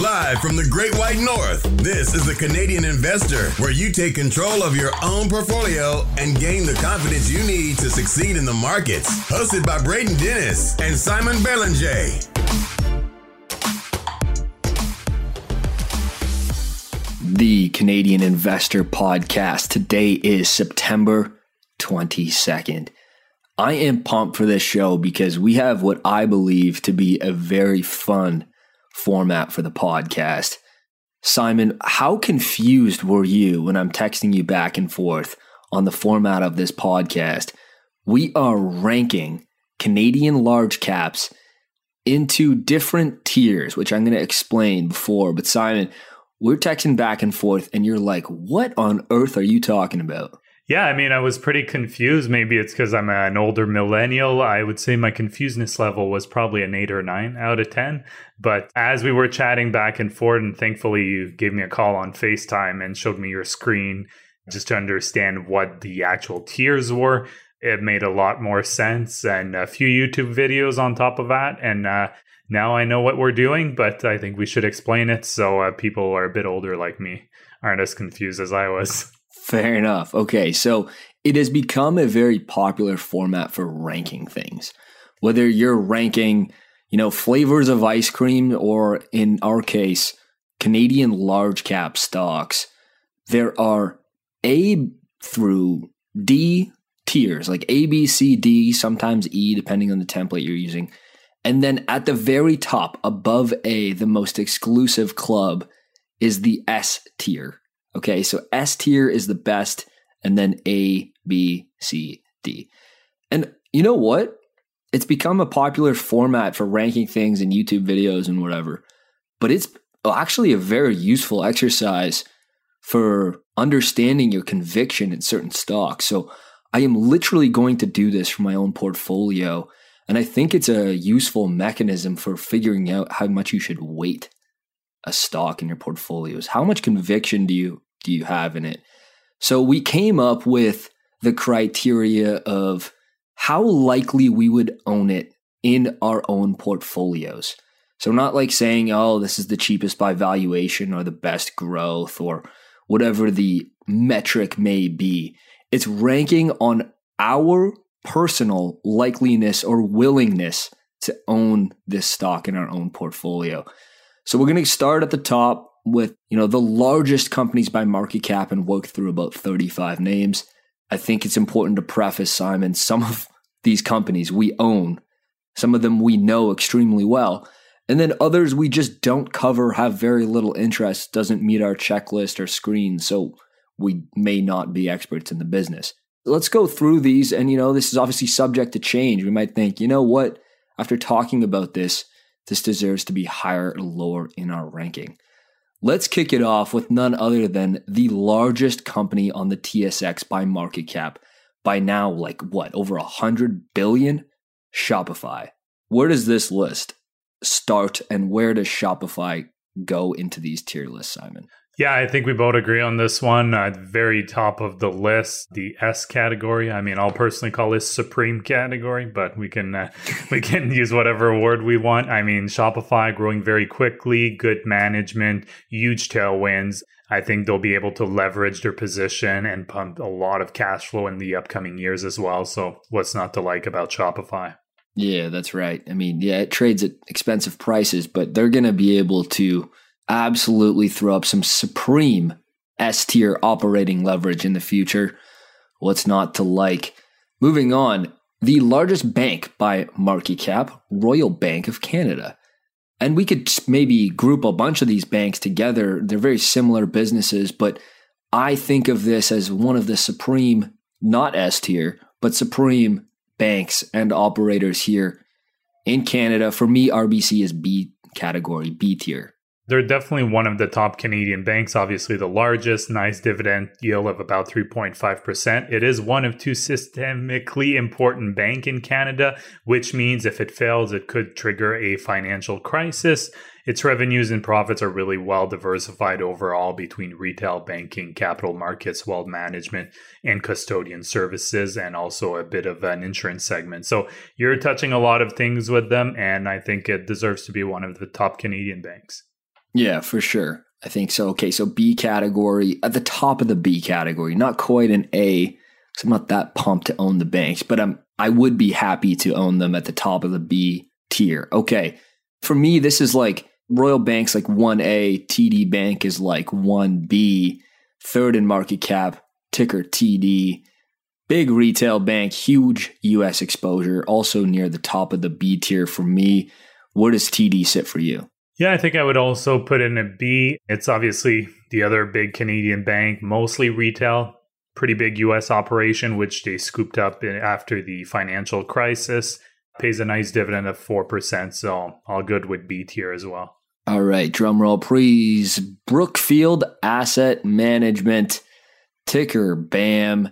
Live from the Great White North, this is the Canadian Investor, where you take control of your own portfolio and gain the confidence you need to succeed in the markets. Hosted by Braden Dennis and Simon Belanger. The Canadian Investor Podcast. Today is September 22nd. I am pumped for this show because we have what I believe to be a very fun format for the podcast. Simon, how confused were you when I'm texting you back and forth on the format of this podcast? We are ranking Canadian large caps into different tiers, which I'm going to explain before. But Simon, we're texting back and forth and you're like, what on earth are you talking about? Yeah, I mean, I was pretty confused. Maybe it's because I'm an older millennial. I would say my confusedness level was probably an 8 or 9 out of 10. But as we were chatting back and forth, and thankfully you gave me a call on FaceTime and showed me your screen just to understand what the actual tiers were, it made a lot more sense, and a few YouTube videos on top of that. And now I know what we're doing, but I think we should explain it so people who are a bit older like me aren't as confused as I was. Fair enough. Okay, so it has become a very popular format for ranking things. Whether you're ranking, flavors of ice cream or, in our case, Canadian large cap stocks, there are A through D tiers, like A, B, C, D, sometimes E, depending on the template you're using. And then at the very top, above A, the most exclusive club is the S tier. Okay, so S tier is the best, and then A, B, C, D. And you know what? It's become a popular format for ranking things in YouTube videos and whatever, but it's actually a very useful exercise for understanding your conviction in certain stocks. So I am literally going to do this for my own portfolio, and I think it's a useful mechanism for figuring out how much you should weight a stock in your portfolios. How much conviction do you have in it? So we came up with the criteria of how likely we would own it in our own portfolios. So not like saying, oh, this is the cheapest by valuation or the best growth or whatever the metric may be. It's ranking on our personal likeliness or willingness to own this stock in our own portfolio. So we're going to start at the top with, the largest companies by market cap and work through about 35 names. I think it's important to preface, Simon, some of these companies we own, some of them we know extremely well, and then others we just don't cover, have very little interest, doesn't meet our checklist or screen, so we may not be experts in the business. Let's go through these, and this is obviously subject to change. We might think, what, after talking about this deserves to be higher or lower in our ranking. Let's kick it off with none other than the largest company on the TSX by market cap. By now, over 100 billion? Shopify. Where does this list start and where does Shopify go into these tier lists, Simon? Yeah, I think we both agree on this one. At the very top of the list, the S category. I mean, I'll personally call this supreme category, but we can use whatever word we want. I mean, Shopify growing very quickly, good management, huge tailwinds. I think they'll be able to leverage their position and pump a lot of cash flow in the upcoming years as well. So what's not to like about Shopify? Yeah, that's right. I mean, yeah, it trades at expensive prices, but they're going to be able to absolutely throw up some supreme S-tier operating leverage in the future. What's not to like? Moving on, the largest bank by market cap, Royal Bank of Canada. And we could maybe group a bunch of these banks together. They're very similar businesses, but I think of this as one of the supreme, not S-tier, but supreme banks and operators here in Canada. For me, RBC is B category, B tier. They're definitely one of the top Canadian banks, obviously the largest, nice dividend yield of about 3.5%. It is one of two systemically important banks in Canada, which means if it fails, it could trigger a financial crisis. Its revenues and profits are really well diversified overall between retail banking, capital markets, wealth management, and custodian services, and also a bit of an insurance segment. So you're touching a lot of things with them, and I think it deserves to be one of the top Canadian banks. Yeah, for sure. I think so. Okay, so B category, at the top of the B category, not quite an A, because I'm not that pumped to own the banks, but I would be happy to own them at the top of the B tier. Okay, for me, this is like Royal Bank's like 1A, TD Bank is like 1B, third in market cap, ticker TD, big retail bank, huge U.S. exposure, also near the top of the B tier for me. Where does TD sit for you? Yeah, I think I would also put in a B. It's obviously the other big Canadian bank, mostly retail, pretty big U.S. operation, which they scooped up after the financial crisis, pays a nice dividend of 4%. So all good with B tier as well. All right, drum roll, please. Brookfield Asset Management, ticker BAM.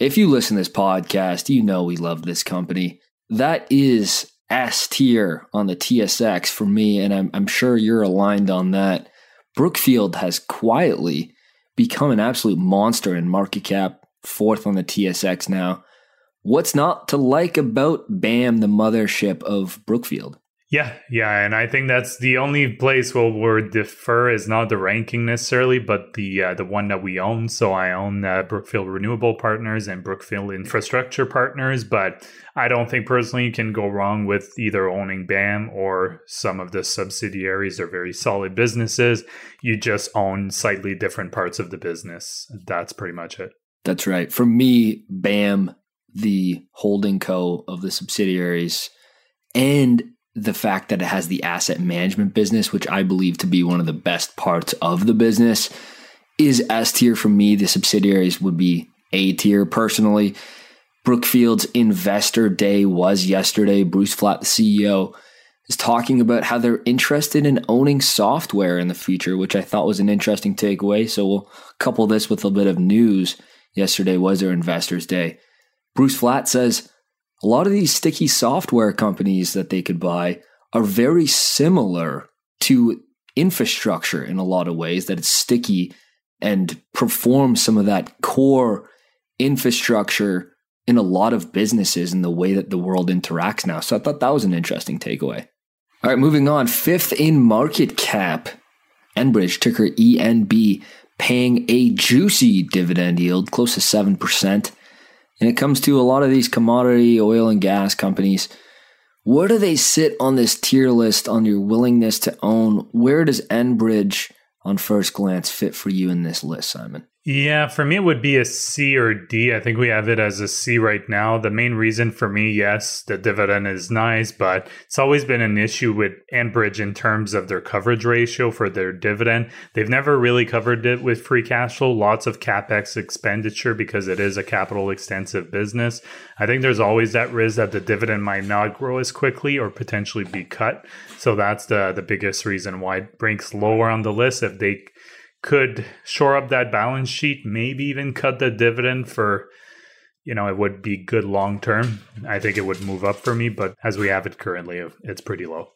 If you listen to this podcast, you know we love this company. That is S tier on the TSX for me, and I'm sure you're aligned on that. Brookfield has quietly become an absolute monster in market cap, fourth on the TSX now. What's not to like about BAM, the mothership of Brookfield? Yeah, and I think that's the only place where we'll differ is not the ranking necessarily, but the one that we own. So I own Brookfield Renewable Partners and Brookfield Infrastructure Partners, but I don't think personally you can go wrong with either owning BAM or some of the subsidiaries. Are very solid businesses. You just own slightly different parts of the business. That's pretty much it. That's right. For me, BAM, the holding co of the subsidiaries, and the fact that it has the asset management business, which I believe to be one of the best parts of the business, is S tier for me. The subsidiaries would be A tier personally. Brookfield's Investor Day was yesterday. Bruce Flatt, the CEO, is talking about how they're interested in owning software in the future, which I thought was an interesting takeaway. So we'll couple this with a bit of news. Yesterday was their Investors Day. Bruce Flatt says, a lot of these sticky software companies that they could buy are very similar to infrastructure in a lot of ways, that it's sticky and performs some of that core infrastructure in a lot of businesses in the way that the world interacts now. So I thought that was an interesting takeaway. All right, moving on. Fifth in market cap, Enbridge, ticker ENB, paying a juicy dividend yield, close to 7%. And it comes to a lot of these commodity oil and gas companies. Where do they sit on this tier list on your willingness to own? Where does Enbridge on first glance fit for you in this list, Simon? Yeah, for me, it would be a C or D. I think we have it as a C right now. The main reason for me, yes, the dividend is nice, but it's always been an issue with Enbridge in terms of their coverage ratio for their dividend. They've never really covered it with free cash flow, lots of CapEx expenditure because it is a capital extensive business. I think there's always that risk that the dividend might not grow as quickly or potentially be cut. So that's the biggest reason why it ranks lower on the list. If they could shore up that balance sheet, maybe even cut the dividend for, it would be good long term, I think it would move up for me. But as we have it currently, it's pretty low.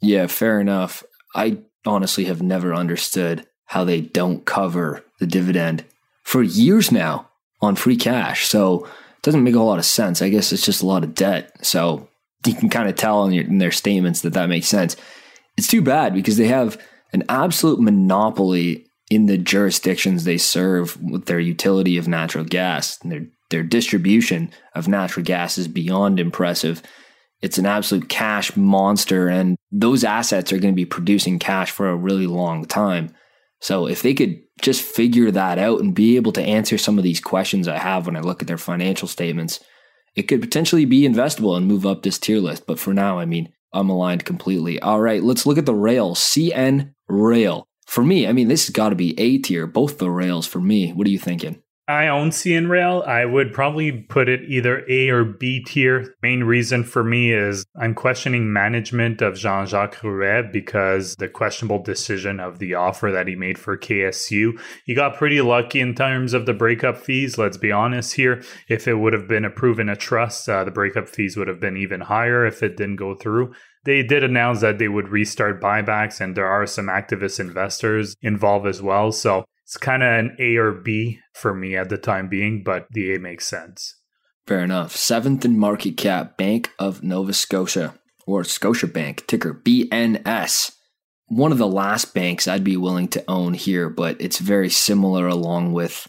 Yeah, fair enough. I honestly have never understood how they don't cover the dividend for years now on free cash. So it doesn't make a whole lot of sense. I guess it's just a lot of debt. So you can kind of tell in their statements that makes sense. It's too bad because they have an absolute monopoly in the jurisdictions they serve with their utility of natural gas. And their distribution of natural gas is beyond impressive. It's an absolute cash monster, and those assets are going to be producing cash for a really long time. So if they could just figure that out and be able to answer some of these questions I have when I look at their financial statements, it could potentially be investable and move up this tier list. But for now, I'm aligned completely. All right, let's look at the rail, CN Rail. For me, this has got to be A tier, both the rails for me. What are you thinking? I own CN Rail. I would probably put it either A or B tier. Main reason for me is I'm questioning management of Jean-Jacques Ruest because the questionable decision of the offer that he made for KSU. He got pretty lucky in terms of the breakup fees. Let's be honest here. If it would have been approved in a trust, the breakup fees would have been even higher if it didn't go through. They did announce that they would restart buybacks, and there are some activist investors involved as well. So it's kind of an A or B for me at the time being, but the A makes sense. Fair enough. Seventh in market cap, Bank of Nova Scotia, or Scotiabank, ticker BNS. one of the last banks I'd be willing to own here, but it's very similar along with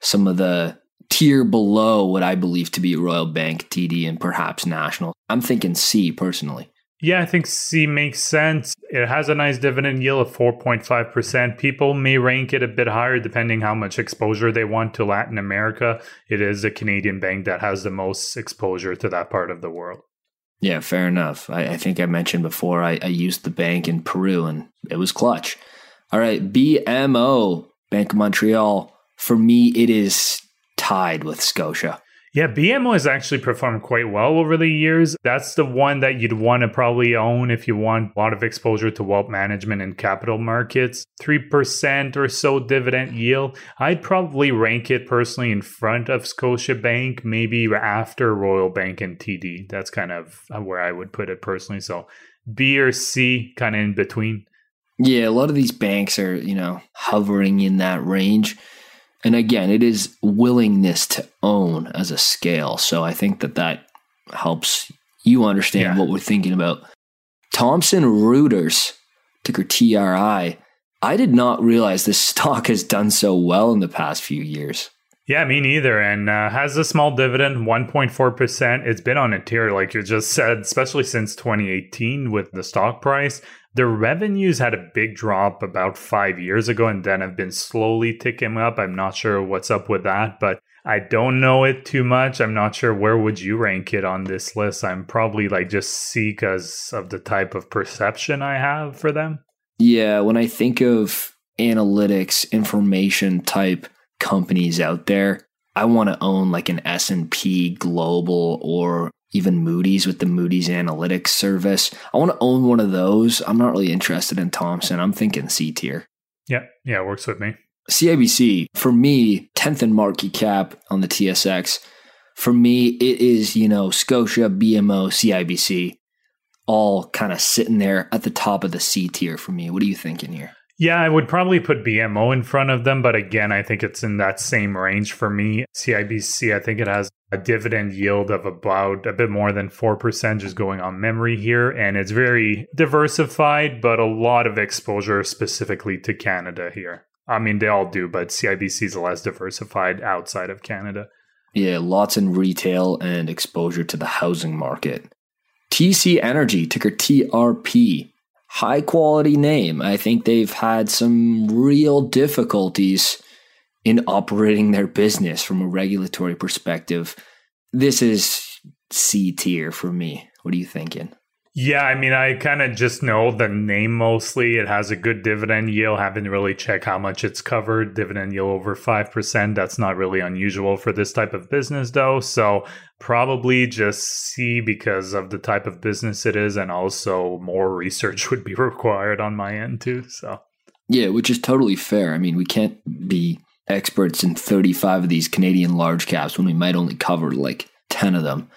some of the tier below what I believe to be Royal Bank, TD, and perhaps National. I'm thinking C personally. Yeah, I think C makes sense. It has a nice dividend yield of 4.5%. People may rank it a bit higher depending how much exposure they want to Latin America. It is a Canadian bank that has the most exposure to that part of the world. Yeah, fair enough. I think I mentioned before, I used the bank in Peru and it was clutch. All right, BMO, Bank of Montreal. For me, it is tied with Scotia. Yeah, BMO has actually performed quite well over the years. That's the one that you'd want to probably own if you want a lot of exposure to wealth management and capital markets. 3% or so dividend yield. I'd probably rank it personally in front of Scotiabank, maybe after Royal Bank and TD. That's kind of where I would put it personally. So B or C, kind of in between. Yeah, a lot of these banks are, you know, hovering in that range. And again, it is willingness to own as a scale. So I think that that helps you understand what we're thinking about. Thomson Reuters, ticker TRI. I did not realize this stock has done so well in the past few years. Yeah, me neither. And has a small dividend, 1.4%. It's been on a tear, like you just said, especially since 2018 with the stock price. Their revenues had a big drop about 5 years ago and then have been slowly ticking up. I'm not sure what's up with that, but I don't know it too much. I'm not sure. Where would you rank it on this list? I'm probably like just C because of the type of perception I have for them. Yeah, when I think of analytics, information type companies out there, I want to own like an S&P Global or even Moody's with the Moody's Analytics service. I want to own one of those. I'm not really interested in Thomson. I'm thinking C tier. Yeah, it works with me. CIBC, for me, 10th in market cap on the TSX. For me, it is, you know, Scotia, BMO, CIBC, all kind of sitting there at the top of the C tier for me. What are you thinking here? Yeah, I would probably put BMO in front of them, but again, I think it's in that same range for me. CIBC, I think it has a dividend yield of about a bit more than 4%, just going on memory here. And it's very diversified, but a lot of exposure specifically to Canada here. I mean, they all do, but CIBC is less diversified outside of Canada. Yeah, lots in retail and exposure to the housing market. TC Energy, ticker TRP. High quality name. I think they've had some real difficulties in operating their business from a regulatory perspective. This is C tier for me. What are you thinking? Yeah, I mean, I kind of just know the name mostly. It has a good dividend yield. Haven't really checked how much it's covered. Dividend yield over 5%. That's not really unusual for this type of business, though. So probably just C because of the type of business it is. And also more research would be required on my end, too. So yeah, which is totally fair. I mean, we can't be experts in 35 of these Canadian large caps when we might only cover like 10 of them.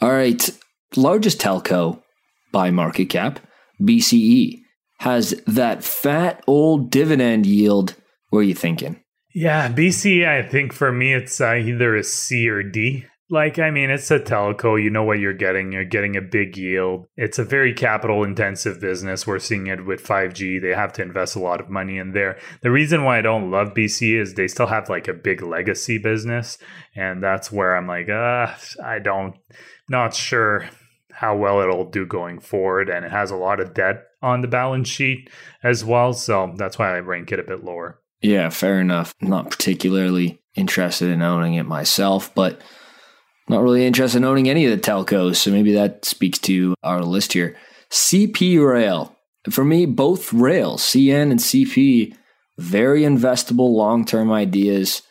All right. Largest telco by market cap, BCE, has that fat old dividend yield. What are you thinking? Yeah, BCE, I think for me, it's either a C or D. Like, I mean, it's a telco. You know what you're getting. You're getting a big yield. It's a very capital intensive business. We're seeing it with 5G. They have to invest a lot of money in there. The reason why I don't love BCE is they still have like a big legacy business. And that's where I'm like, not sure how well it'll do going forward. And it has a lot of debt on the balance sheet as well. So that's why I rank it a bit lower. Yeah, fair enough. I'm not particularly interested in owning it myself, but not really interested in owning any of the telcos. So maybe that speaks to our list here. CP Rail. For me, both rails, CN and CP, very investable long-term ideas.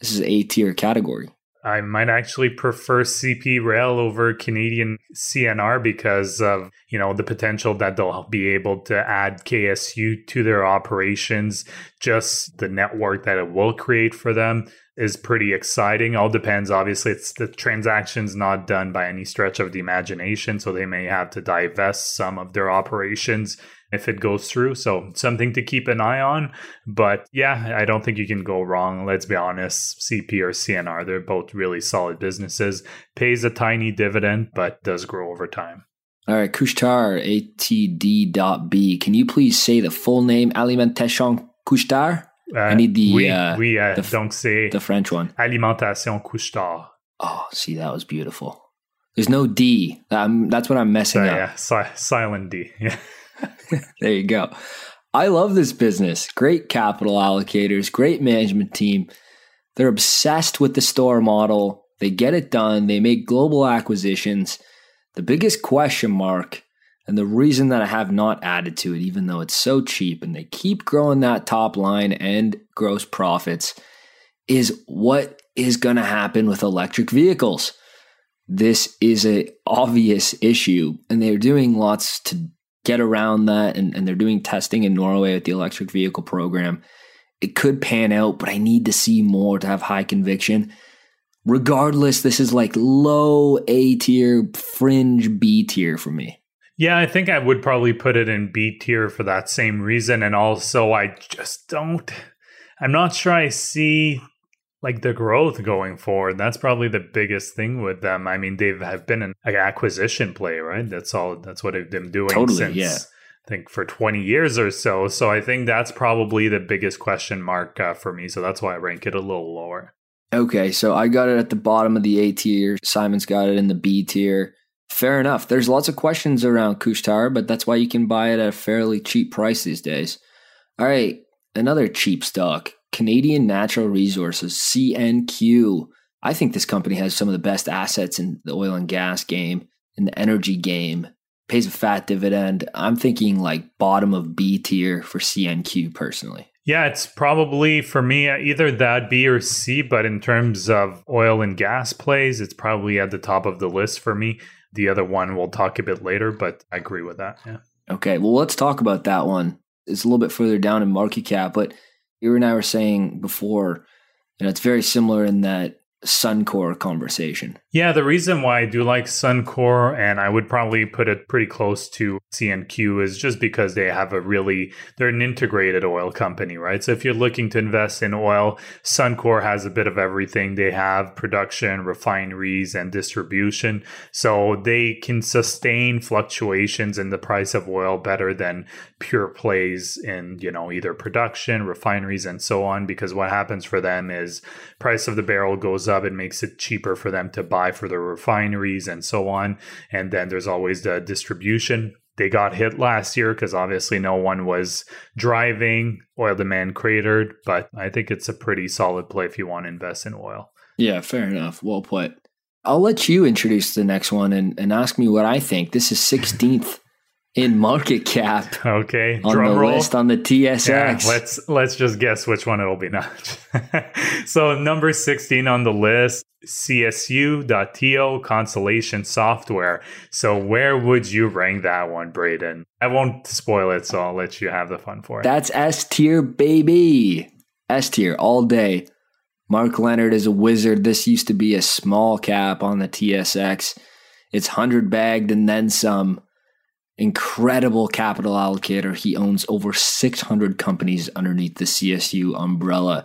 This is A tier category. I might actually prefer CP Rail over Canadian CNR because of, you know, the potential that they'll be able to add KSU to their operations. Just the network that it will create for them is pretty exciting. All depends. Obviously, it's the transaction's not done by any stretch of the imagination, so they may have to divest some of their operations if it goes through. So something to keep an eye on. But yeah, I don't think you can go wrong. Let's be honest, CP or CNR, they're both really solid businesses. Pays a tiny dividend, but does grow over time. All right, Couche-Tard, ATD.B. Can you please say the full name, Alimentation Couche-Tard? I need the... donc c'est... The French one. Alimentation Couche-Tard. Oh, see, that was beautiful. There's no D. That's what I'm messing up. Yeah, silent D. Yeah. There you go. I love this business. Great capital allocators, great management team. They're obsessed with the store model. They get it done. They make global acquisitions. The biggest question mark, and the reason that I have not added to it, even though it's so cheap and they keep growing that top line and gross profits, is what is going to happen with electric vehicles. This is an obvious issue, and they're doing lots to get around that, and they're doing testing in Norway with the electric vehicle program. It could pan out, but I need to see more to have high conviction. Regardless, this is like low A tier, fringe B tier for me. Yeah, I think I would probably put it in B tier for that same reason. And also, I'm not sure I see like the growth going forward. That's probably the biggest thing with them. I mean, they have been an acquisition play, right? That's what they've been doing since, yeah, I think, for 20 years or so. So I think that's probably the biggest question mark for me. So that's why I rank it a little lower. Okay, so I got it at the bottom of the A tier. Simon's got it in the B tier. Fair enough. There's lots of questions around Couche-Tard, but that's why you can buy it at a fairly cheap price these days. All right, another cheap stock, Canadian Natural Resources, CNQ. I think this company has some of the best assets in the oil and gas game, in the energy game, pays a fat dividend. I'm thinking like bottom of B tier for CNQ personally. Yeah, it's probably for me either that B or C, but in terms of oil and gas plays, it's probably at the top of the list for me. The other one we'll talk a bit later, but I agree with that. Yeah. Okay, well, let's talk about that one. It's a little bit further down in market cap, but you and I were saying before, you know, it's very similar in that Suncor conversation. Yeah, the reason why I do like Suncor, and I would probably put it pretty close to CNQ, is just because they have they're an integrated oil company, right? So if you're looking to invest in oil, Suncor has a bit of everything. They have production, refineries, and distribution. So they can sustain fluctuations in the price of oil better than pure plays in, you know, either production, refineries, and so on, because what happens for them is price of the barrel goes up. It makes it cheaper for them to buy for their refineries and so on. And then there's always the distribution. They got hit last year because obviously no one was driving. Oil demand cratered, but I think it's a pretty solid play if you want to invest in oil. Yeah, fair enough. Well put. I'll let you introduce the next one and ask me what I think. This is 16th in market cap. Okay. On drum the roll. List on the TSX. Yeah, let's just guess which one it'll be not. So number 16 on the list, CSU.TO, Constellation Software. So where would you rank that one, Braden? I won't spoil it, so I'll let you have the fun for it. That's S tier, baby. S tier all day. Mark Leonard is a wizard. This used to be a small cap on the TSX. It's 100 bagged and then some. Incredible capital allocator. He owns over 600 companies underneath the CSU umbrella.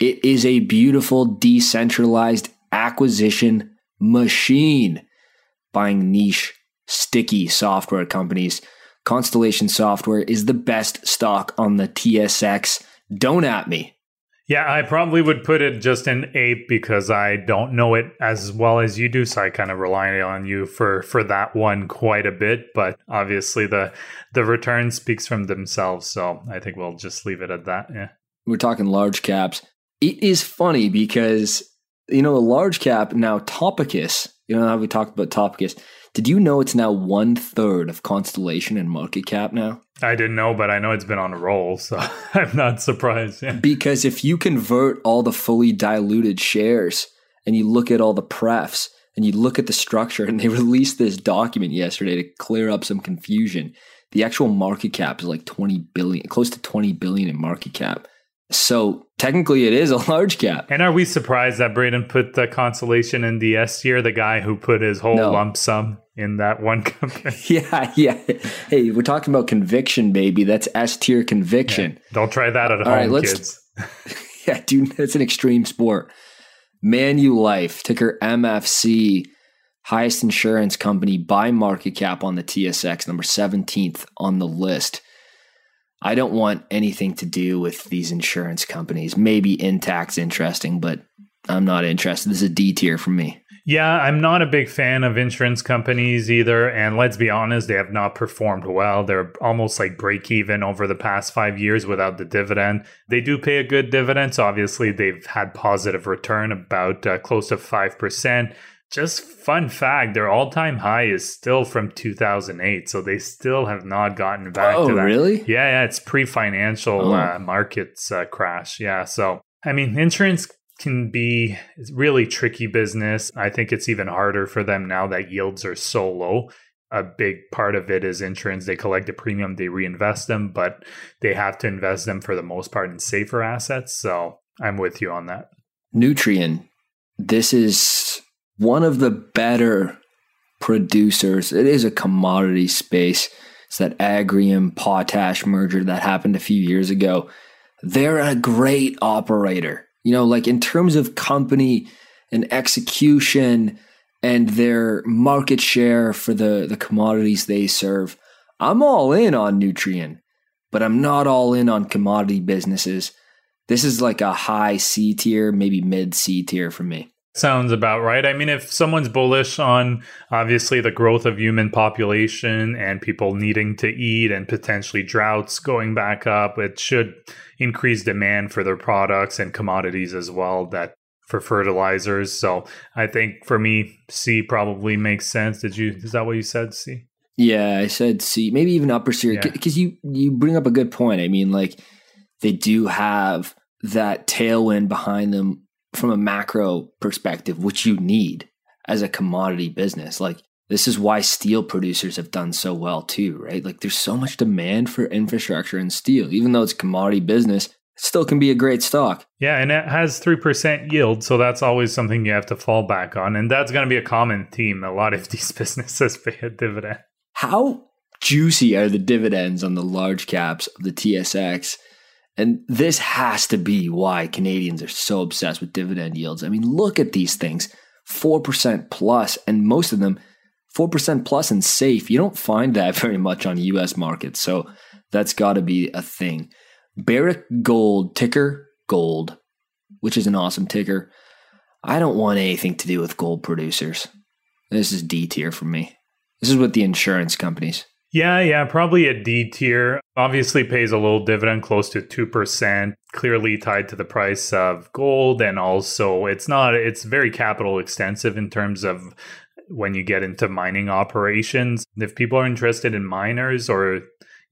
It is a beautiful decentralized acquisition machine, buying niche, sticky software companies. Constellation Software is the best stock on the TSX. Don't at me. Yeah, I probably would put it just in A because I don't know it as well as you do, so I kind of rely on you for that one quite a bit. But obviously, the return speaks from themselves, so I think we'll just leave it at that. Yeah, we're talking large caps. It is funny because, you know, a large cap now, Topicus, you know how we talked about Topicus. Did you know it's now 1/3 of Constellation in market cap now? I didn't know, but I know it's been on a roll, so I'm not surprised. Yeah. Because if you convert all the fully diluted shares and you look at all the prefs and you look at the structure, and they released this document yesterday to clear up some confusion, the actual market cap is like 20 billion, close to 20 billion in market cap. So technically, it is a large cap. And are we surprised that Braden put the Constellation in the S tier, the guy who put his whole lump sum in that one company? Yeah. Hey, we're talking about conviction, baby. That's S tier conviction. Yeah. Don't try that at home, right, kids. Yeah, dude, that's an extreme sport. Manulife, ticker MFC, highest insurance company by market cap on the TSX, number 17th on the list. I don't want anything to do with these insurance companies. Maybe Intact's interesting, but I'm not interested. This is a D tier for me. Yeah, I'm not a big fan of insurance companies either. And let's be honest, they have not performed well. They're almost like break even over the past 5 years without the dividend. They do pay a good dividend. So obviously, they've had positive return about close to 5%. Just fun fact, their all-time high is still from 2008. So they still have not gotten back to that. Oh, really? Yeah, it's pre-financial markets crash. Yeah, so I mean, insurance can be really tricky business. I think it's even harder for them now that yields are so low. A big part of it is insurance. They collect the premium, they reinvest them, but they have to invest them for the most part in safer assets. So I'm with you on that. Nutrien, this is one of the better producers. It is a commodity space. It's that Agrium potash merger that happened a few years ago. They're a great operator. You know, like in terms of company and execution and their market share for the commodities they serve, I'm all in on Nutrien, but I'm not all in on commodity businesses. This is like a high C tier, maybe mid C tier for me. Sounds about right. I mean, if someone's bullish on obviously the growth of human population and people needing to eat and potentially droughts going back up, it should increase demand for their products and commodities as well, that for fertilizers. So I think for me, C probably makes sense. Is that what you said, C? Yeah, I said C, maybe even upper C, because you bring up a good point. I mean, like they do have that tailwind behind them from a macro perspective, which you need as a commodity business. Like this is why steel producers have done so well too, right? Like there's so much demand for infrastructure and steel, even though it's a commodity business, it still can be a great stock. Yeah. And it has 3% yield. So that's always something you have to fall back on. And that's going to be a common theme. A lot of these businesses pay a dividend. How juicy are the dividends on the large caps of the TSX? And this has to be why Canadians are so obsessed with dividend yields. I mean, look at these things, 4% plus, and most of them 4% plus and safe. You don't find that very much on US markets. So that's got to be a thing. Barrick Gold, ticker gold, which is an awesome ticker. I don't want anything to do with gold producers. This is D tier for me. This is with the insurance companies. Yeah, probably a D tier. Obviously pays a little dividend, close to 2%, clearly tied to the price of gold. And also it's very capital extensive in terms of when you get into mining operations. If people are interested in miners or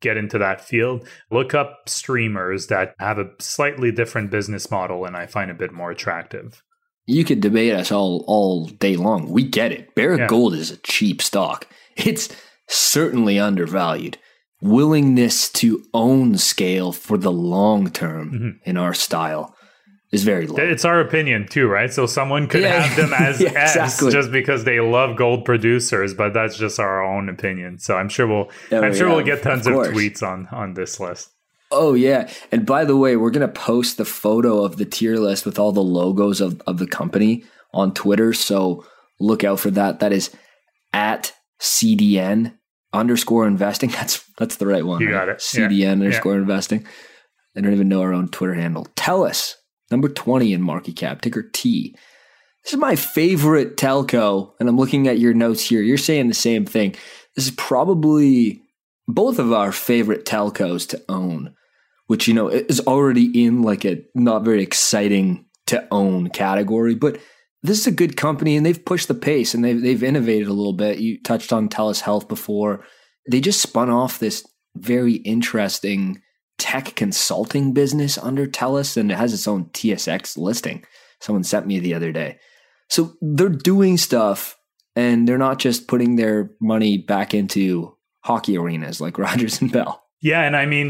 get into that field, look up streamers that have a slightly different business model and I find a bit more attractive. You could debate us all day long. We get it. Barrick Gold is a cheap stock. It's certainly undervalued. Willingness to own scale for the long term in our style is very low. It's our opinion too, right? So someone could have them as exactly. Just because they love gold producers, but that's just our own opinion. So I'm sure we'll get tons of tweets on this list. Oh yeah. And by the way, we're going to post the photo of the tier list with all the logos of the company on Twitter. So look out for that. That is at CDN_investing. That's the right one. You got it. CDN investing. I don't even know our own Twitter handle. TELUS, number 20 in market cap, ticker T. This is my favorite telco. And I'm looking at your notes here. You're saying the same thing. This is probably both of our favorite telcos to own, which, you know, is already in like a not very exciting to own category, but this is a good company and they've pushed the pace and they've innovated a little bit. You touched on TELUS Health before. They just spun off this very interesting tech consulting business under TELUS and it has its own TSX listing. Someone sent me the other day. So they're doing stuff and they're not just putting their money back into hockey arenas like Rogers and Bell. Yeah, and I mean,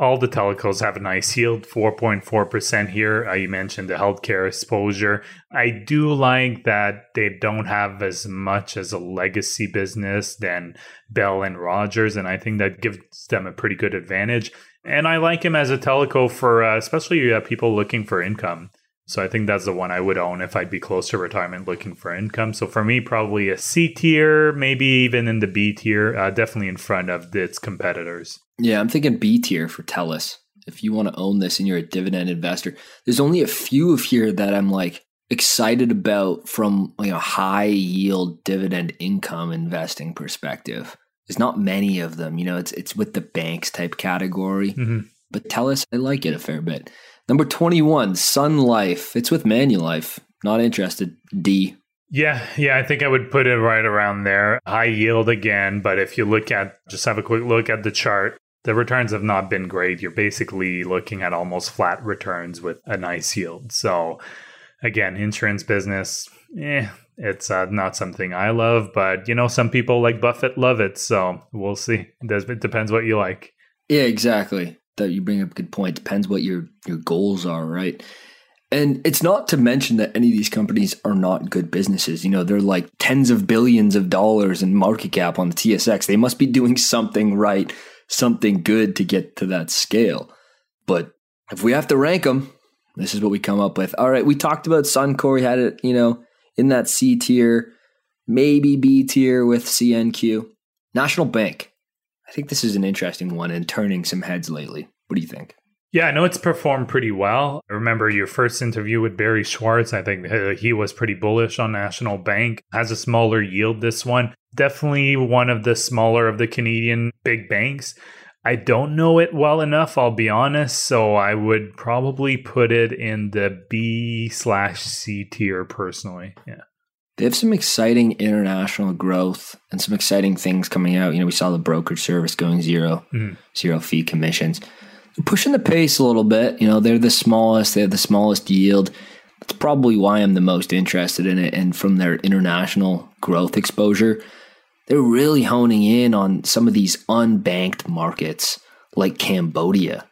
all the telcos have a nice yield, 4.4% here. You mentioned the healthcare exposure. I do like that they don't have as much as a legacy business than Bell and Rogers, and I think that gives them a pretty good advantage. And I like him as a telco for especially people looking for income. So I think that's the one I would own if I'd be close to retirement looking for income. So for me, probably a C tier, maybe even in the B tier, definitely in front of its competitors. Yeah, I'm thinking B tier for TELUS. If you want to own this and you're a dividend investor, there's only a few of here that I'm like excited about from a high yield dividend income investing perspective. There's not many of them. You know, it's with the banks type category. Mm-hmm. But TELUS, I like it a fair bit. Number 21, Sun Life. It's with Manulife. Not interested. D. Yeah, I think I would put it right around there. High yield again, but if you look at, just have a quick look at the chart, the returns have not been great. You're basically looking at almost flat returns with a nice yield. So again, insurance business, it's not something I love, but some people like Buffett love it. So we'll see. It depends what you like. Yeah, exactly. That you bring up a good point. Depends what your goals are, right? And it's not to mention that any of these companies are not good businesses. They're like tens of billions of dollars in market cap on the TSX. They must be doing something right, something good to get to that scale. But if we have to rank them, this is what we come up with. All right, we talked about Suncor. We had it, in that C tier, maybe B tier with CNQ. National Bank. I think this is an interesting one and turning some heads lately. What do you think? Yeah, I know it's performed pretty well. I remember your first interview with Barry Schwartz. I think he was pretty bullish on National Bank. Has a smaller yield, this one. Definitely one of the smaller of the Canadian big banks. I don't know it well enough, I'll be honest. So I would probably put it in the B/C tier personally. Yeah. They have some exciting international growth and some exciting things coming out. We saw the brokerage service going zero fee commissions. They're pushing the pace a little bit. They're the smallest. They have the smallest yield. That's probably why I'm the most interested in it. And from their international growth exposure, they're really honing in on some of these unbanked markets like Cambodia.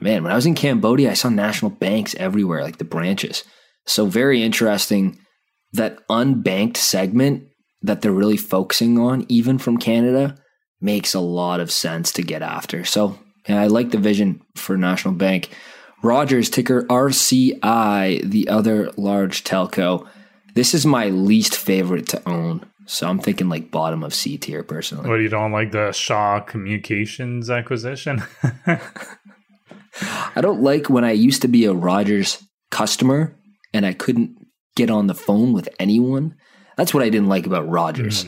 Man, when I was in Cambodia, I saw national banks everywhere, like the branches. So very interesting. That unbanked segment that they're really focusing on, even from Canada, makes a lot of sense to get after. So I like the vision for National Bank. Rogers, ticker RCI, the other large telco. This is my least favorite to own. So I'm thinking like bottom of C tier personally. What, you don't like the Shaw Communications acquisition? I don't like when I used to be a Rogers customer and I couldn't get on the phone with anyone. That's what I didn't like about Rogers.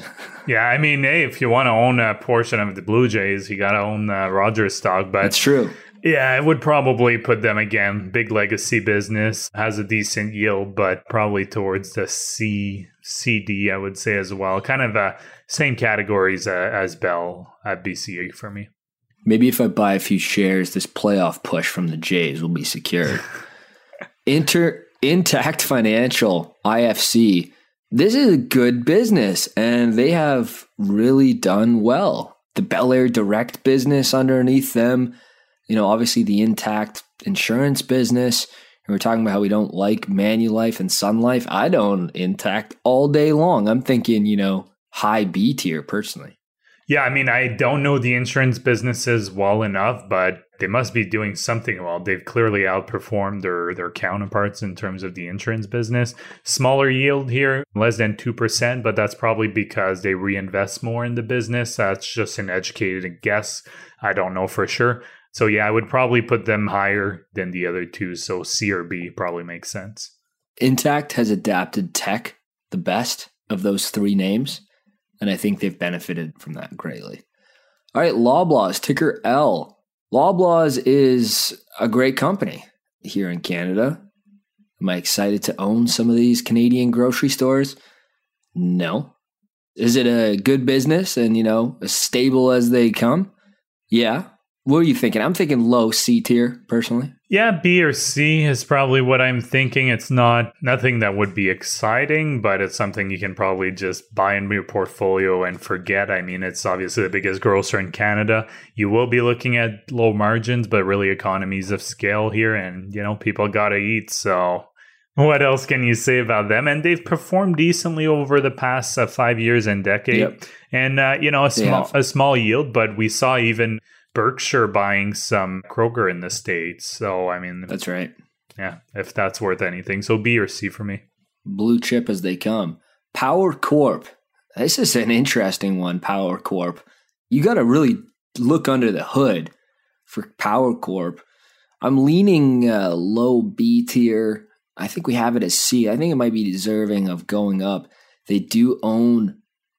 Yeah, I mean, hey, if you want to own a portion of the Blue Jays, you got to own Rogers stock. But that's true. Yeah, I would probably put them again. Big legacy business, has a decent yield, but probably towards the C, D, I would say as well. Kind of same categories as Bell at BCE for me. Maybe if I buy a few shares, this playoff push from the Jays will be secured. Intact Financial, IFC. This is a good business and they have really done well. The Bel Air Direct business underneath them, obviously the Intact insurance business. And we're talking about how we don't like Manulife and Sun Life. I'd own Intact all day long. I'm thinking, high B tier personally. Yeah, I mean, I don't know the insurance businesses well enough, but they must be doing something well. They've clearly outperformed their counterparts in terms of the insurance business. Smaller yield here, less than 2%, but that's probably because they reinvest more in the business. That's just an educated guess. I don't know for sure. So yeah, I would probably put them higher than the other two. So C or B probably makes sense. Intact has adapted tech the best of those three names. And I think they've benefited from that greatly. All right, Loblaws, ticker L. Loblaws is a great company here in Canada. Am I excited to own some of these Canadian grocery stores? No. Is it a good business and, as stable as they come? Yeah. What are you thinking? I'm thinking low C tier, personally. Yeah, B or C is probably what I'm thinking. It's nothing that would be exciting, but it's something you can probably just buy into your portfolio and forget. I mean, it's obviously the biggest grocer in Canada. You will be looking at low margins, but really economies of scale here. And, people got to eat. So what else can you say about them? And they've performed decently over the past 5 years and decade. Yep. And, a small yield, but we saw even Berkshire buying some Kroger in the States. So, I mean, that's right. Yeah, if that's worth anything. So B or C for me. Blue chip as they come. Power Corp. This is an interesting one, Power Corp. You got to really look under the hood for Power Corp. I'm leaning low B tier. I think we have it as C. I think it might be deserving of going up. They do own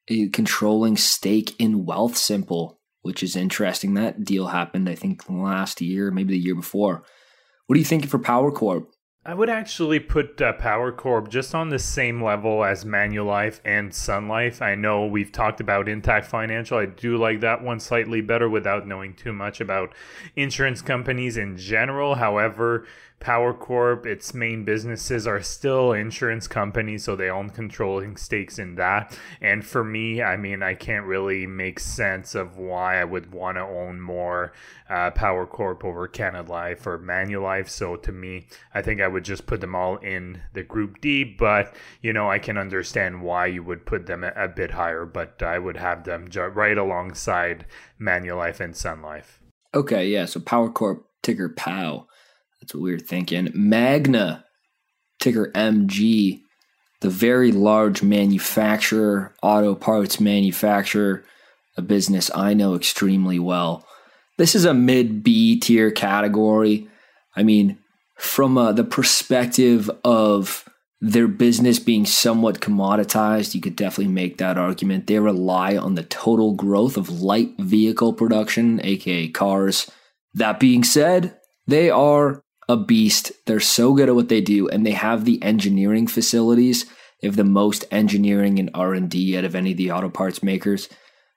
a controlling stake in Wealthsimple, which is interesting. That deal happened, I think, last year, maybe the year before. What do you think for Power Corp? I would actually put Power Corp just on the same level as Manulife and Sun Life. I know we've talked about Intact Financial. I do like that one slightly better without knowing too much about insurance companies in general. However, Power Corp, its main businesses are still insurance companies, so they own controlling stakes in that. And for me, I mean, I can't really make sense of why I would want to own more Power Corp over Canada Life or Manulife. So to me, I think I would just put them all in the group D, but you know, I can understand why you would put them a bit higher, but I would have them right alongside Manulife and Sun Life. Okay, yeah, so Power Corp, ticker POW. That's what we were thinking. Magna, ticker MG, the very large manufacturer, auto parts manufacturer, a business I know extremely well. This is a mid-B tier category. I mean, from the perspective of their business being somewhat commoditized, you could definitely make that argument. They rely on the total growth of light vehicle production, aka cars. That being said, they are a beast. They're so good at what they do, and they have the engineering facilities. They have the most engineering and R&D out of any of the auto parts makers.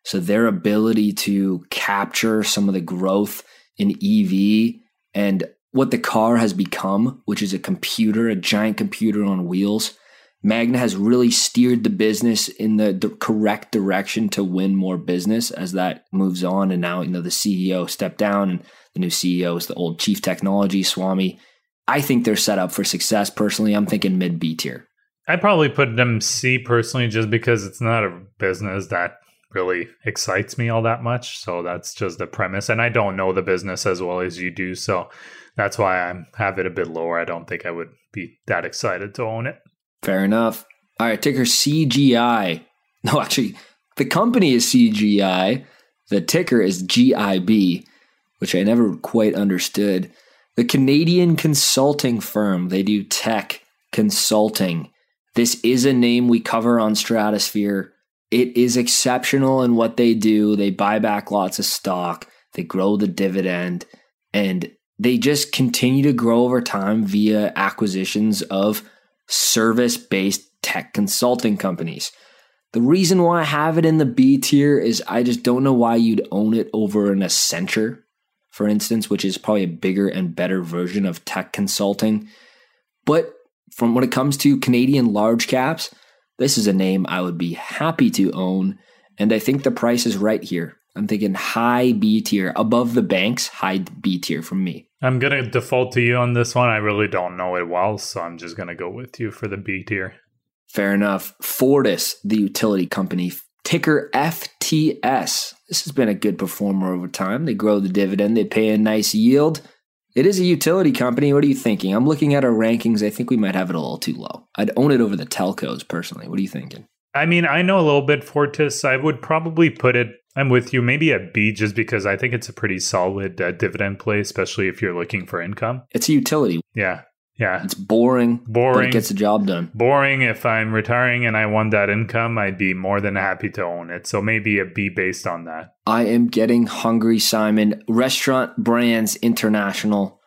So their ability to capture some of the growth in EV and what the car has become, which is a computer, a giant computer on wheels. Magna has really steered the business in the correct direction to win more business as that moves on. And now, you know, the CEO stepped down and the new CEO is the old chief technology Swami. I think they're set up for success. Personally, I'm thinking mid B tier. I'd probably put them C personally, just because it's not a business that really excites me all that much. So that's just the premise. And I don't know the business as well as you do. So that's why I have it a bit lower. I don't think I would be that excited to own it. Fair enough. All right, ticker CGI. No, actually, the company is CGI. The ticker is GIB, which I never quite understood. The Canadian consulting firm. They do tech consulting. This is a name we cover on Stratosphere. It is exceptional in what they do. They buy back lots of stock. They grow the dividend. And they just continue to grow over time via acquisitions of service-based tech consulting companies. The reason why I have it in the B tier is I just don't know why you'd own it over an Accenture, for instance, which is probably a bigger and better version of tech consulting. But from when it comes to Canadian large caps, this is a name I would be happy to own. And I think the price is right here. I'm thinking high B tier, above the banks, high B tier from me. I'm going to default to you on this one. I really don't know it well, so I'm just going to go with you for the B tier. Fair enough. Fortis, the utility company, ticker FTS. This has been a good performer over time. They grow the dividend. They pay a nice yield. It is a utility company. What are you thinking? I'm looking at our rankings. I think we might have it a little too low. I'd own it over the telcos personally. What are you thinking? I mean, I know a little bit Fortis. I would probably put it, I'm with you, maybe a B, just because I think it's a pretty solid dividend play, especially if you're looking for income. It's a utility. Yeah. Yeah. It's boring. Boring. But it gets the job done. Boring. If I'm retiring and I want that income, I'd be more than happy to own it. So maybe a B based on that. I am getting hungry, Simon. Restaurant Brands International,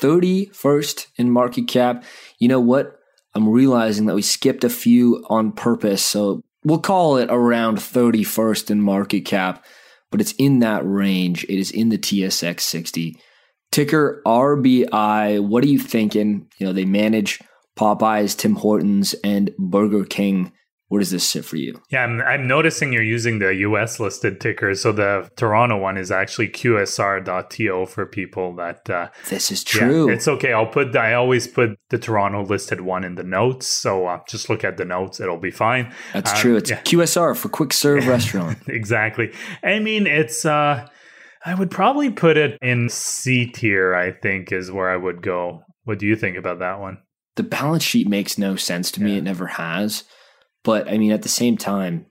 31st in market cap. You know what? I'm realizing that we skipped a few on purpose. So we'll call it around 31st in market cap, but it's in that range. It is in the TSX 60. Ticker RBI. What are you thinking? You know, they manage Popeyes, Tim Hortons, and Burger King. Where does this sit for you? Yeah, I'm noticing you're using the U.S. listed ticker. So the Toronto one is actually QSR.TO for people that... this is true. Yeah, it's okay. I always put the Toronto listed one in the notes. So just look at the notes. It'll be fine. That's true. It's QSR for quick serve restaurant. Exactly. I mean, it's... I would probably put it in C tier, I think, is where I would go. What do you think about that one? The balance sheet makes no sense to me. It never has. But I mean, at the same time,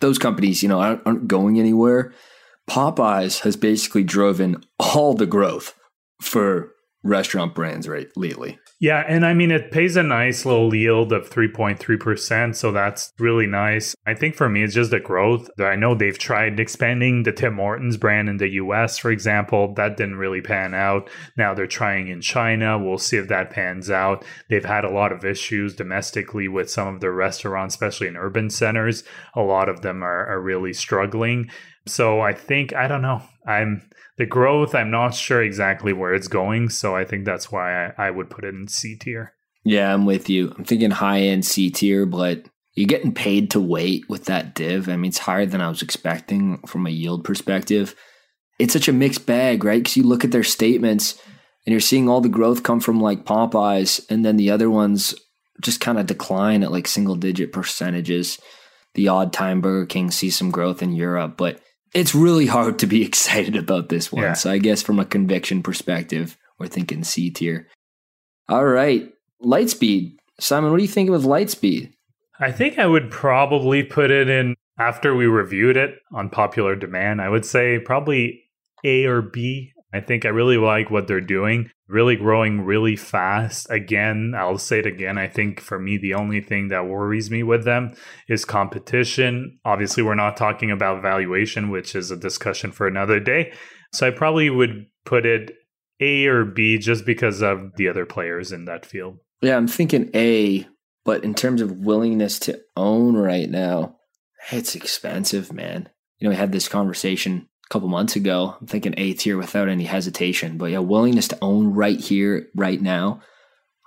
those companies, you know, aren't going anywhere. Popeyes has basically driven all the growth for restaurant brands right lately. Yeah. And I mean, it pays a nice little yield of 3.3%. So that's really nice. I think for me, it's just the growth. I know they've tried expanding the Tim Hortons brand in the US, for example. That didn't really pan out. Now they're trying in China. We'll see if that pans out. They've had a lot of issues domestically with some of their restaurants, especially in urban centers. A lot of them are really struggling. So I think, I don't know, the growth, I'm not sure exactly where it's going. So I think that's why I would put it in C tier. Yeah, I'm with you. I'm thinking high end C tier, but you're getting paid to wait with that div. I mean, it's higher than I was expecting from a yield perspective. It's such a mixed bag, right? Because you look at their statements and you're seeing all the growth come from like Popeyes, and then the other ones just kind of decline at like single digit percentages. The odd time Burger King sees some growth in Europe, but it's really hard to be excited about this one. Yeah. So I guess from a conviction perspective, we're thinking C tier. All right. Lightspeed. Simon, what do you think of Lightspeed? I think I would probably put it in, after we reviewed it on popular demand, I would say probably A or B. I think I really like what they're doing. Really growing really fast. Again, I'll say it again. I think for me, the only thing that worries me with them is competition. Obviously, we're not talking about valuation, which is a discussion for another day. So I probably would put it A or B just because of the other players in that field. Yeah, I'm thinking A, but in terms of willingness to own right now, it's expensive, man. You know, we had this conversation couple months ago. I'm thinking A tier without any hesitation, but yeah, willingness to own right here, right now.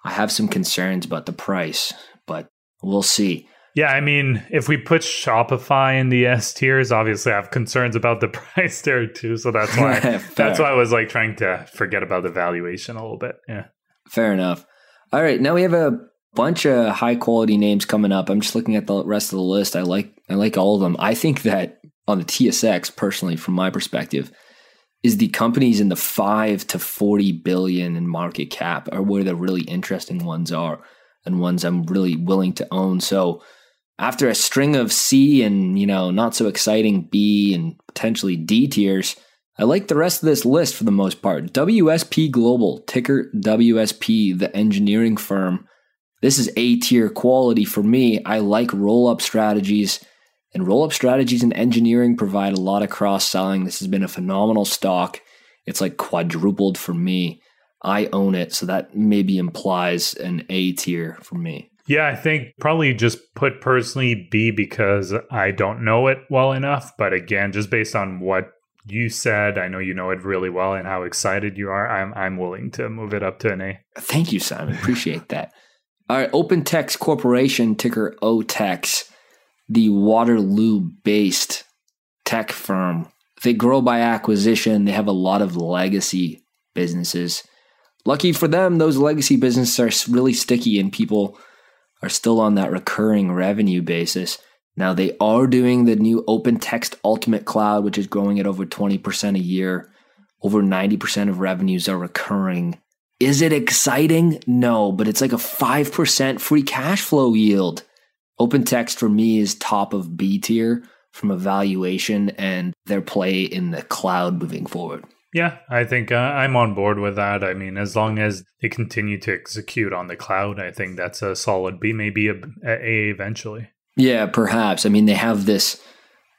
I have some concerns about the price, but we'll see. Yeah, I mean, if we put Shopify in the S tiers, obviously I have concerns about the price there too. So that's why I was like trying to forget about the valuation a little bit. Yeah. Fair enough. All right. Now we have a bunch of high quality names coming up. I'm just looking at the rest of the list. I like all of them. I think that on the TSX, personally, from my perspective, is the companies in the 5 to 40 billion in market cap are where the really interesting ones are and ones I'm really willing to own. So after a string of C and, you know, not so exciting B and potentially D tiers, I like the rest of this list for the most part. WSP Global, ticker WSP, the engineering firm. This is A tier quality for me. I like roll-up strategies. And roll-up strategies and engineering provide a lot of cross-selling. This has been a phenomenal stock. It's like quadrupled for me. I own it, so that maybe implies an A tier for me. Yeah, I think probably just put personally B because I don't know it well enough. But again, just based on what you said, I know you know it really well and how excited you are. I'm willing to move it up to an A. Thank you, Simon. Appreciate that. All right, Open Text Corporation, ticker OTEX. The Waterloo-based tech firm. They grow by acquisition. They have a lot of legacy businesses. Lucky for them, those legacy businesses are really sticky and people are still on that recurring revenue basis. Now, they are doing the new Open Text Ultimate Cloud, which is growing at over 20% a year. Over 90% of revenues are recurring. Is it exciting? No, but it's like a 5% free cash flow yield. OpenText for me is top of B tier from a valuation and their play in the cloud moving forward. Yeah, I think I'm on board with that. I mean, as long as they continue to execute on the cloud, I think that's a solid B, maybe an A eventually. Yeah, perhaps. I mean, they have this,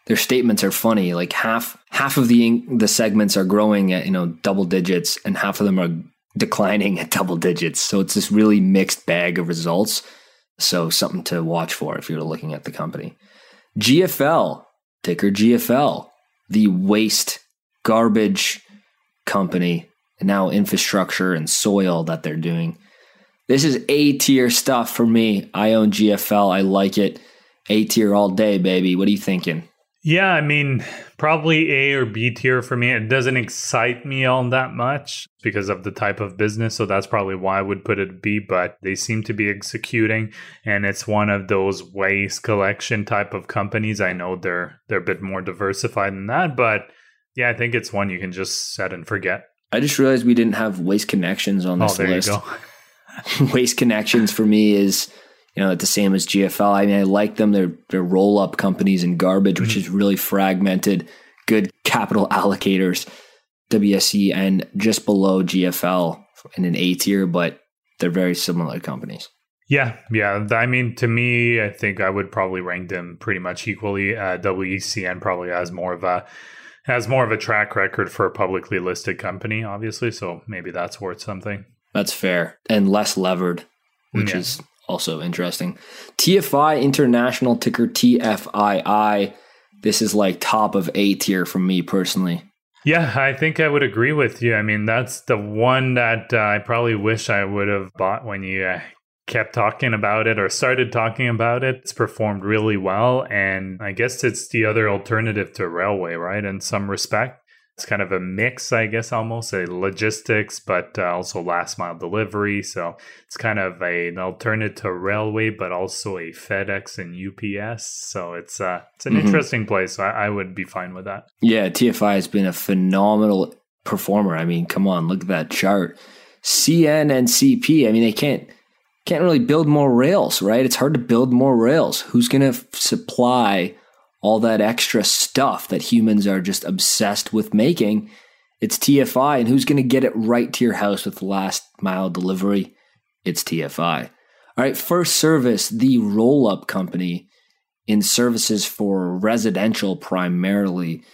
their statements are funny. Like half of the segments are growing at, you know, double digits and half of them are declining at double digits. So it's this really mixed bag of results. So something to watch for if you're looking at the company. GFL, ticker GFL, the waste garbage company, and now infrastructure and soil that they're doing. This is A tier stuff for me. I own GFL. I like it. A tier all day, baby. What are you thinking? Yeah, I mean, probably A or B tier for me. It doesn't excite me all that much because of the type of business. So that's probably why I would put it B, but they seem to be executing. And it's one of those waste collection type of companies. I know they're a bit more diversified than that, but yeah, I think it's one you can just set and forget. I just realized we didn't have Waste Connections on this list. Oh, there you go. Waste Connections for me is, you know, the same as GFL. I mean, I like them. They're roll-up companies in garbage, which is really fragmented, good capital allocators. WSC and just below GFL in an A tier, but they're very similar companies. Yeah. I mean, to me, I think I would probably rank them pretty much equally. WECN probably has more of a track record for a publicly listed company, obviously. So maybe that's worth something. That's fair. And less levered, which is also interesting. TFI International, ticker TFII. This is like top of A tier for me personally. Yeah, I think I would agree with you. I mean, that's the one that I probably wish I would have bought when you kept talking about it or started talking about it. It's performed really well. And I guess it's the other alternative to railway, right? In some respect, it's kind of a mix, I guess, almost a logistics, but also last mile delivery. So it's kind of an alternative to railway, but also a FedEx and UPS. So it's an interesting place. So I would be fine with that. Yeah, TFI has been a phenomenal performer. I mean, come on, look at that chart. CN and CP, I mean, they can't really build more rails, right? It's hard to build more rails. Who's going to supply all that extra stuff that humans are just obsessed with making? It's TFI. And who's going to get it right to your house with last mile delivery? It's TFI. All right. First Service, the roll-up company in services for residential primarily.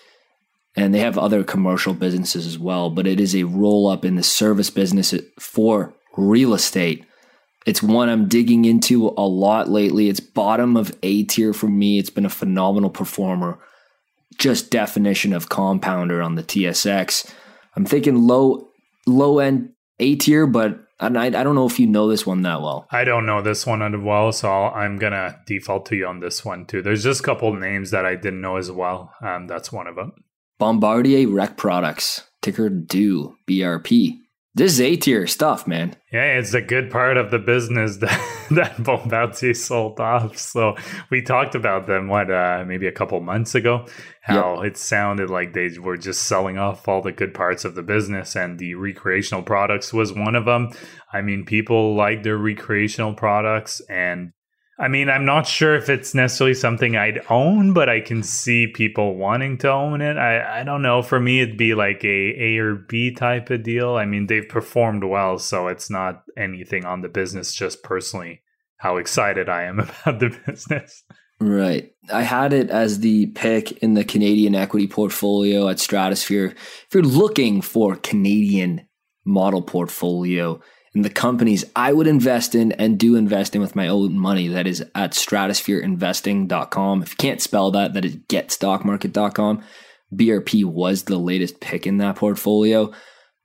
And they have other commercial businesses as well, but it is a roll-up in the service business for real estate. It's one I'm digging into a lot lately. It's bottom of A tier for me. It's been a phenomenal performer. Just definition of compounder on the TSX. I'm thinking low end A tier, but I don't know if you know this one that well. I don't know this one as well, so I'm going to default to you on this one too. There's just a couple of names that I didn't know as well. That's one of them. Bombardier Rec Products, ticker DU, BRP. This is A tier stuff, man. Yeah, it's a good part of the business that Bombardier sold off. So we talked about them, maybe a couple months ago, how it sounded like they were just selling off all the good parts of the business, and the recreational products was one of them. I mean, people like their recreational products, and I mean, I'm not sure if it's necessarily something I'd own, but I can see people wanting to own it. I don't know. For me, it'd be like A or B type of deal. I mean, they've performed well, so it's not anything on the business, just personally how excited I am about the business. Right. I had it as the pick in the Canadian equity portfolio at Stratosphere. If you're looking for Canadian model portfolio, and the companies I would invest in and do invest in with my own money, that is at stratosphereinvesting.com. If you can't spell that, that is getstockmarket.com. BRP was the latest pick in that portfolio.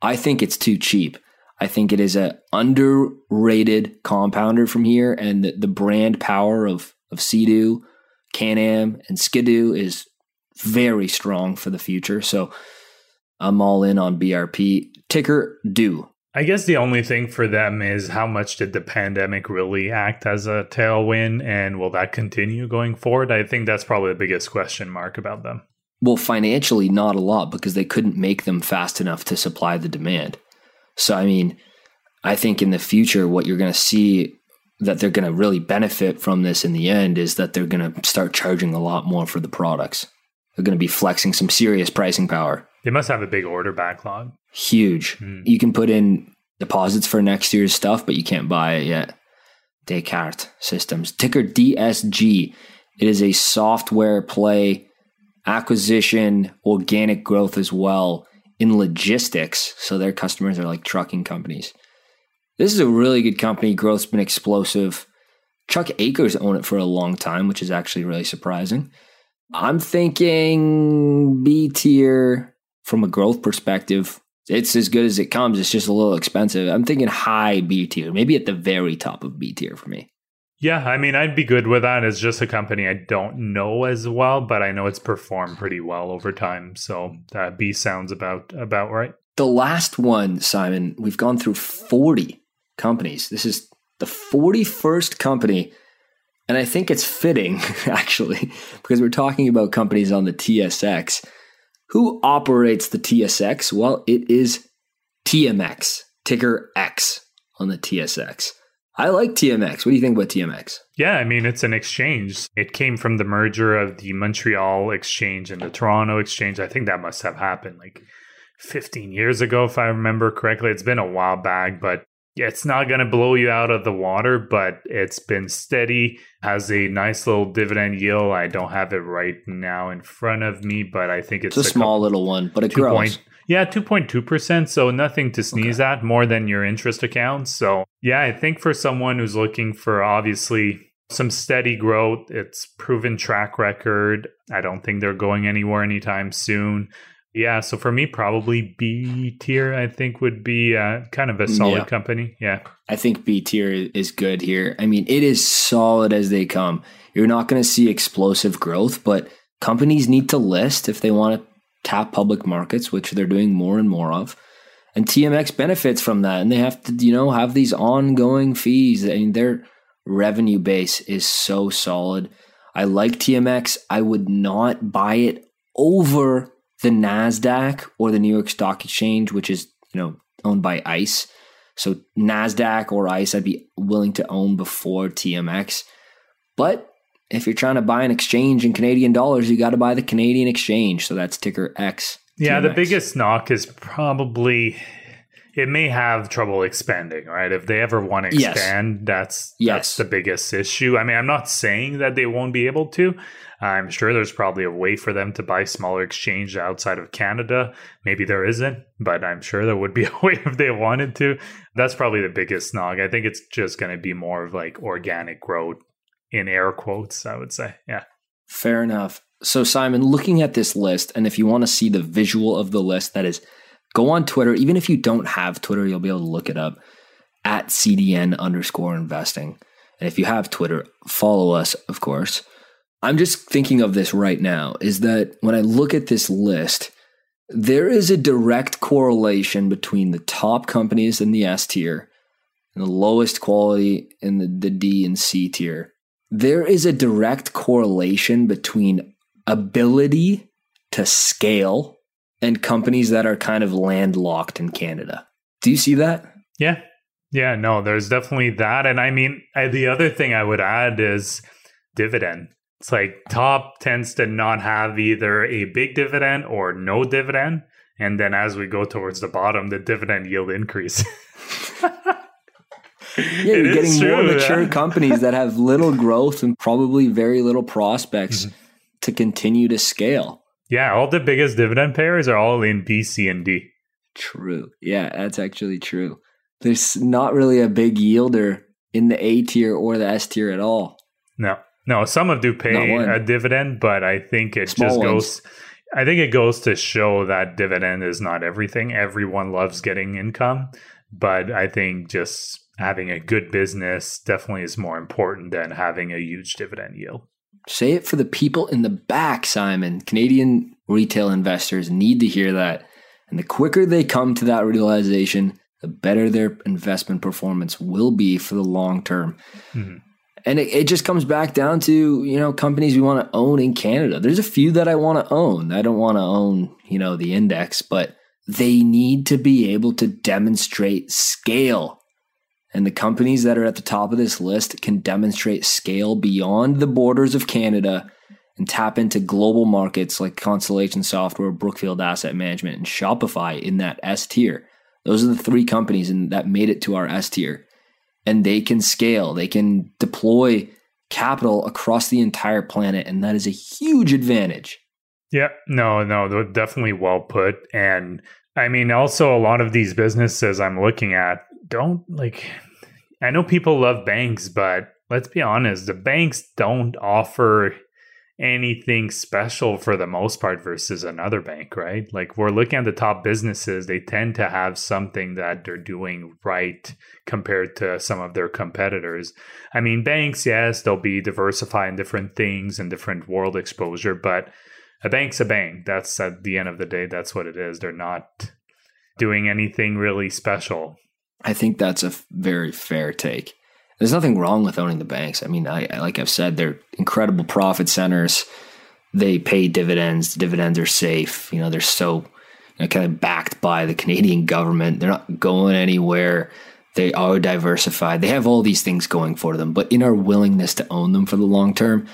I think it's too cheap. I think it is an underrated compounder from here, and the brand power of Sea-Doo, Can-Am, and Ski-Doo is very strong for the future. So I'm all in on BRP. Ticker DU. I guess the only thing for them is how much did the pandemic really act as a tailwind, and will that continue going forward? I think that's probably the biggest question mark about them. Well, financially, not a lot, because they couldn't make them fast enough to supply the demand. So, I mean, I think in the future, what you're going to see that they're going to really benefit from this in the end is that they're going to start charging a lot more for the products. They're going to be flexing some serious pricing power. They must have a big order backlog. Huge. You can put in deposits for next year's stuff, but you can't buy it yet. Descartes Systems, ticker DSG. It is a software play, acquisition, organic growth as well in logistics. So their customers are like trucking companies. This is a really good company. Growth's been explosive. Chuck Akers owned it for a long time, which is actually really surprising. I'm thinking B tier. From a growth perspective, it's as good as it comes. It's just a little expensive. I'm thinking high B tier, maybe at the very top of B tier for me. Yeah, I mean, I'd be good with that. It's just a company I don't know as well, but I know it's performed pretty well over time. So B sounds about right. The last one, Simon, we've gone through 40 companies. This is the 41st company. And I think it's fitting, actually, because we're talking about companies on the TSX. Who operates the TSX? Well, it is TMX, ticker X on the TSX. I like TMX. What do you think about TMX? Yeah, I mean, it's an exchange. It came from the merger of the Montreal Exchange and the Toronto Exchange. I think that must have happened like 15 years ago, if I remember correctly. It's been a while back, but it's not going to blow you out of the water, but it's been steady, has a nice little dividend yield. I don't have it right now in front of me, but I think it's a small little one, but it grows. 2.2%. So nothing to sneeze at, more than your interest account. So yeah, I think for someone who's looking for obviously some steady growth, it's proven track record. I don't think they're going anywhere anytime soon. Yeah, so for me, probably B tier, I think, would be kind of a solid company. Yeah, I think B tier is good here. I mean, it is solid as they come. You're not going to see explosive growth, but companies need to list if they want to tap public markets, which they're doing more and more of. And TMX benefits from that. And they have to, you know, have these ongoing fees. I mean, their revenue base is so solid. I like TMX. I would not buy it over the NASDAQ or the New York Stock Exchange, which is, you know, owned by ICE. So NASDAQ or ICE, I'd be willing to own before TMX. But if you're trying to buy an exchange in Canadian dollars, you got to buy the Canadian exchange. So that's ticker X. Yeah, TMX. The biggest knock is probably it may have trouble expanding, right? If they ever want to expand, that's the biggest issue. I mean, I'm not saying that they won't be able to. I'm sure there's probably a way for them to buy smaller exchange outside of Canada. Maybe there isn't, but I'm sure there would be a way if they wanted to. That's probably the biggest knock. I think it's just going to be more of like organic growth in air quotes, I would say. Yeah. Fair enough. So Simon, looking at this list, and if you want to see the visual of the list, that is, go on Twitter. Even if you don't have Twitter, you'll be able to look it up at @CDN_investing. And if you have Twitter, follow us, of course. I'm just thinking of this right now is that when I look at this list, there is a direct correlation between the top companies in the S tier and the lowest quality in the D and C tier. There is a direct correlation between ability to scale and companies that are kind of landlocked in Canada. Do you see that? Yeah. Yeah, no, there's definitely that. And I mean, the other thing I would add is dividend. It's like top tends to not have either a big dividend or no dividend. And then as we go towards the bottom, the dividend yield increase. You're getting more mature companies that have little growth and probably very little prospects to continue to scale. Yeah, all the biggest dividend payers are all in B, C, and D. True. Yeah, that's actually true. There's not really a big yielder in the A tier or the S tier at all. No. No, some of do pay a dividend, but I think it just goes. I think it goes to show that dividend is not everything. Everyone loves getting income, but I think just having a good business definitely is more important than having a huge dividend yield. Say it for the people in the back, Simon. Canadian retail investors need to hear that. And the quicker they come to that realization, the better their investment performance will be for the long term. Mm-hmm. And it just comes back down to, you know, companies we want to own in Canada. There's a few that I want to own. I don't want to own, you know, the index, but they need to be able to demonstrate scale. And the companies that are at the top of this list can demonstrate scale beyond the borders of Canada and tap into global markets like Constellation Software, Brookfield Asset Management, and Shopify in that S tier. Those are the three companies that made it to our S tier. And they can scale, they can deploy capital across the entire planet. And that is a huge advantage. Yeah, no, definitely well put. And I mean, also a lot of these businesses I'm looking at I know people love banks, but let's be honest, the banks don't offer anything special for the most part versus another bank, right? Like we're looking at the top businesses, they tend to have something that they're doing right compared to some of their competitors. I mean, banks, yes, they'll be diversifying different things and different world exposure, but a bank's a bank. That's at the end of the day, that's what it is. They're not doing anything really special. I think that's a very fair take. There's nothing wrong with owning the banks. I mean, like I've said, they're incredible profit centers. They pay dividends. The dividends are safe. You know, they're so kind of backed by the Canadian government. They're not going anywhere. They are diversified. They have all these things going for them, but in our willingness to own them for the long term,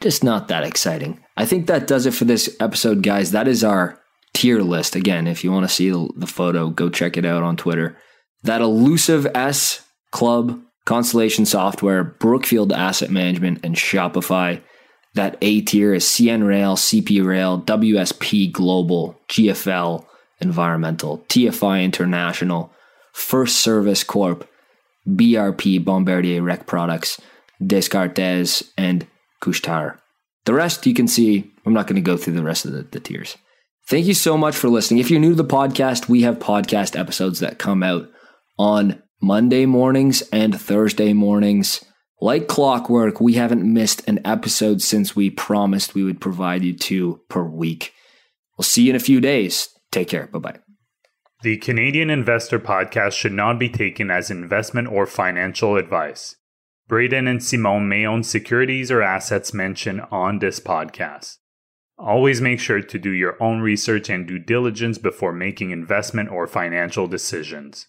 just not that exciting. I think that does it for this episode, guys. That is our tier list. Again, if you want to see the photo, go check it out on Twitter. That elusive S Club, Constellation Software, Brookfield Asset Management, and Shopify. That A tier is CN Rail, CP Rail, WSP Global, GFL Environmental, TFI International, First Service Corp, BRP, Bombardier Rec Products, Descartes, and Couche-Tard. The rest you can see. I'm not going to go through the rest of the tiers. Thank you so much for listening. If you're new to the podcast, we have podcast episodes that come out on Monday mornings and Thursday mornings. Like clockwork, we haven't missed an episode since we promised we would provide you two per week. We'll see you in a few days. Take care. Bye-bye. The Canadian Investor Podcast should not be taken as investment or financial advice. Braden and Simon may own securities or assets mentioned on this podcast. Always make sure to do your own research and due diligence before making investment or financial decisions.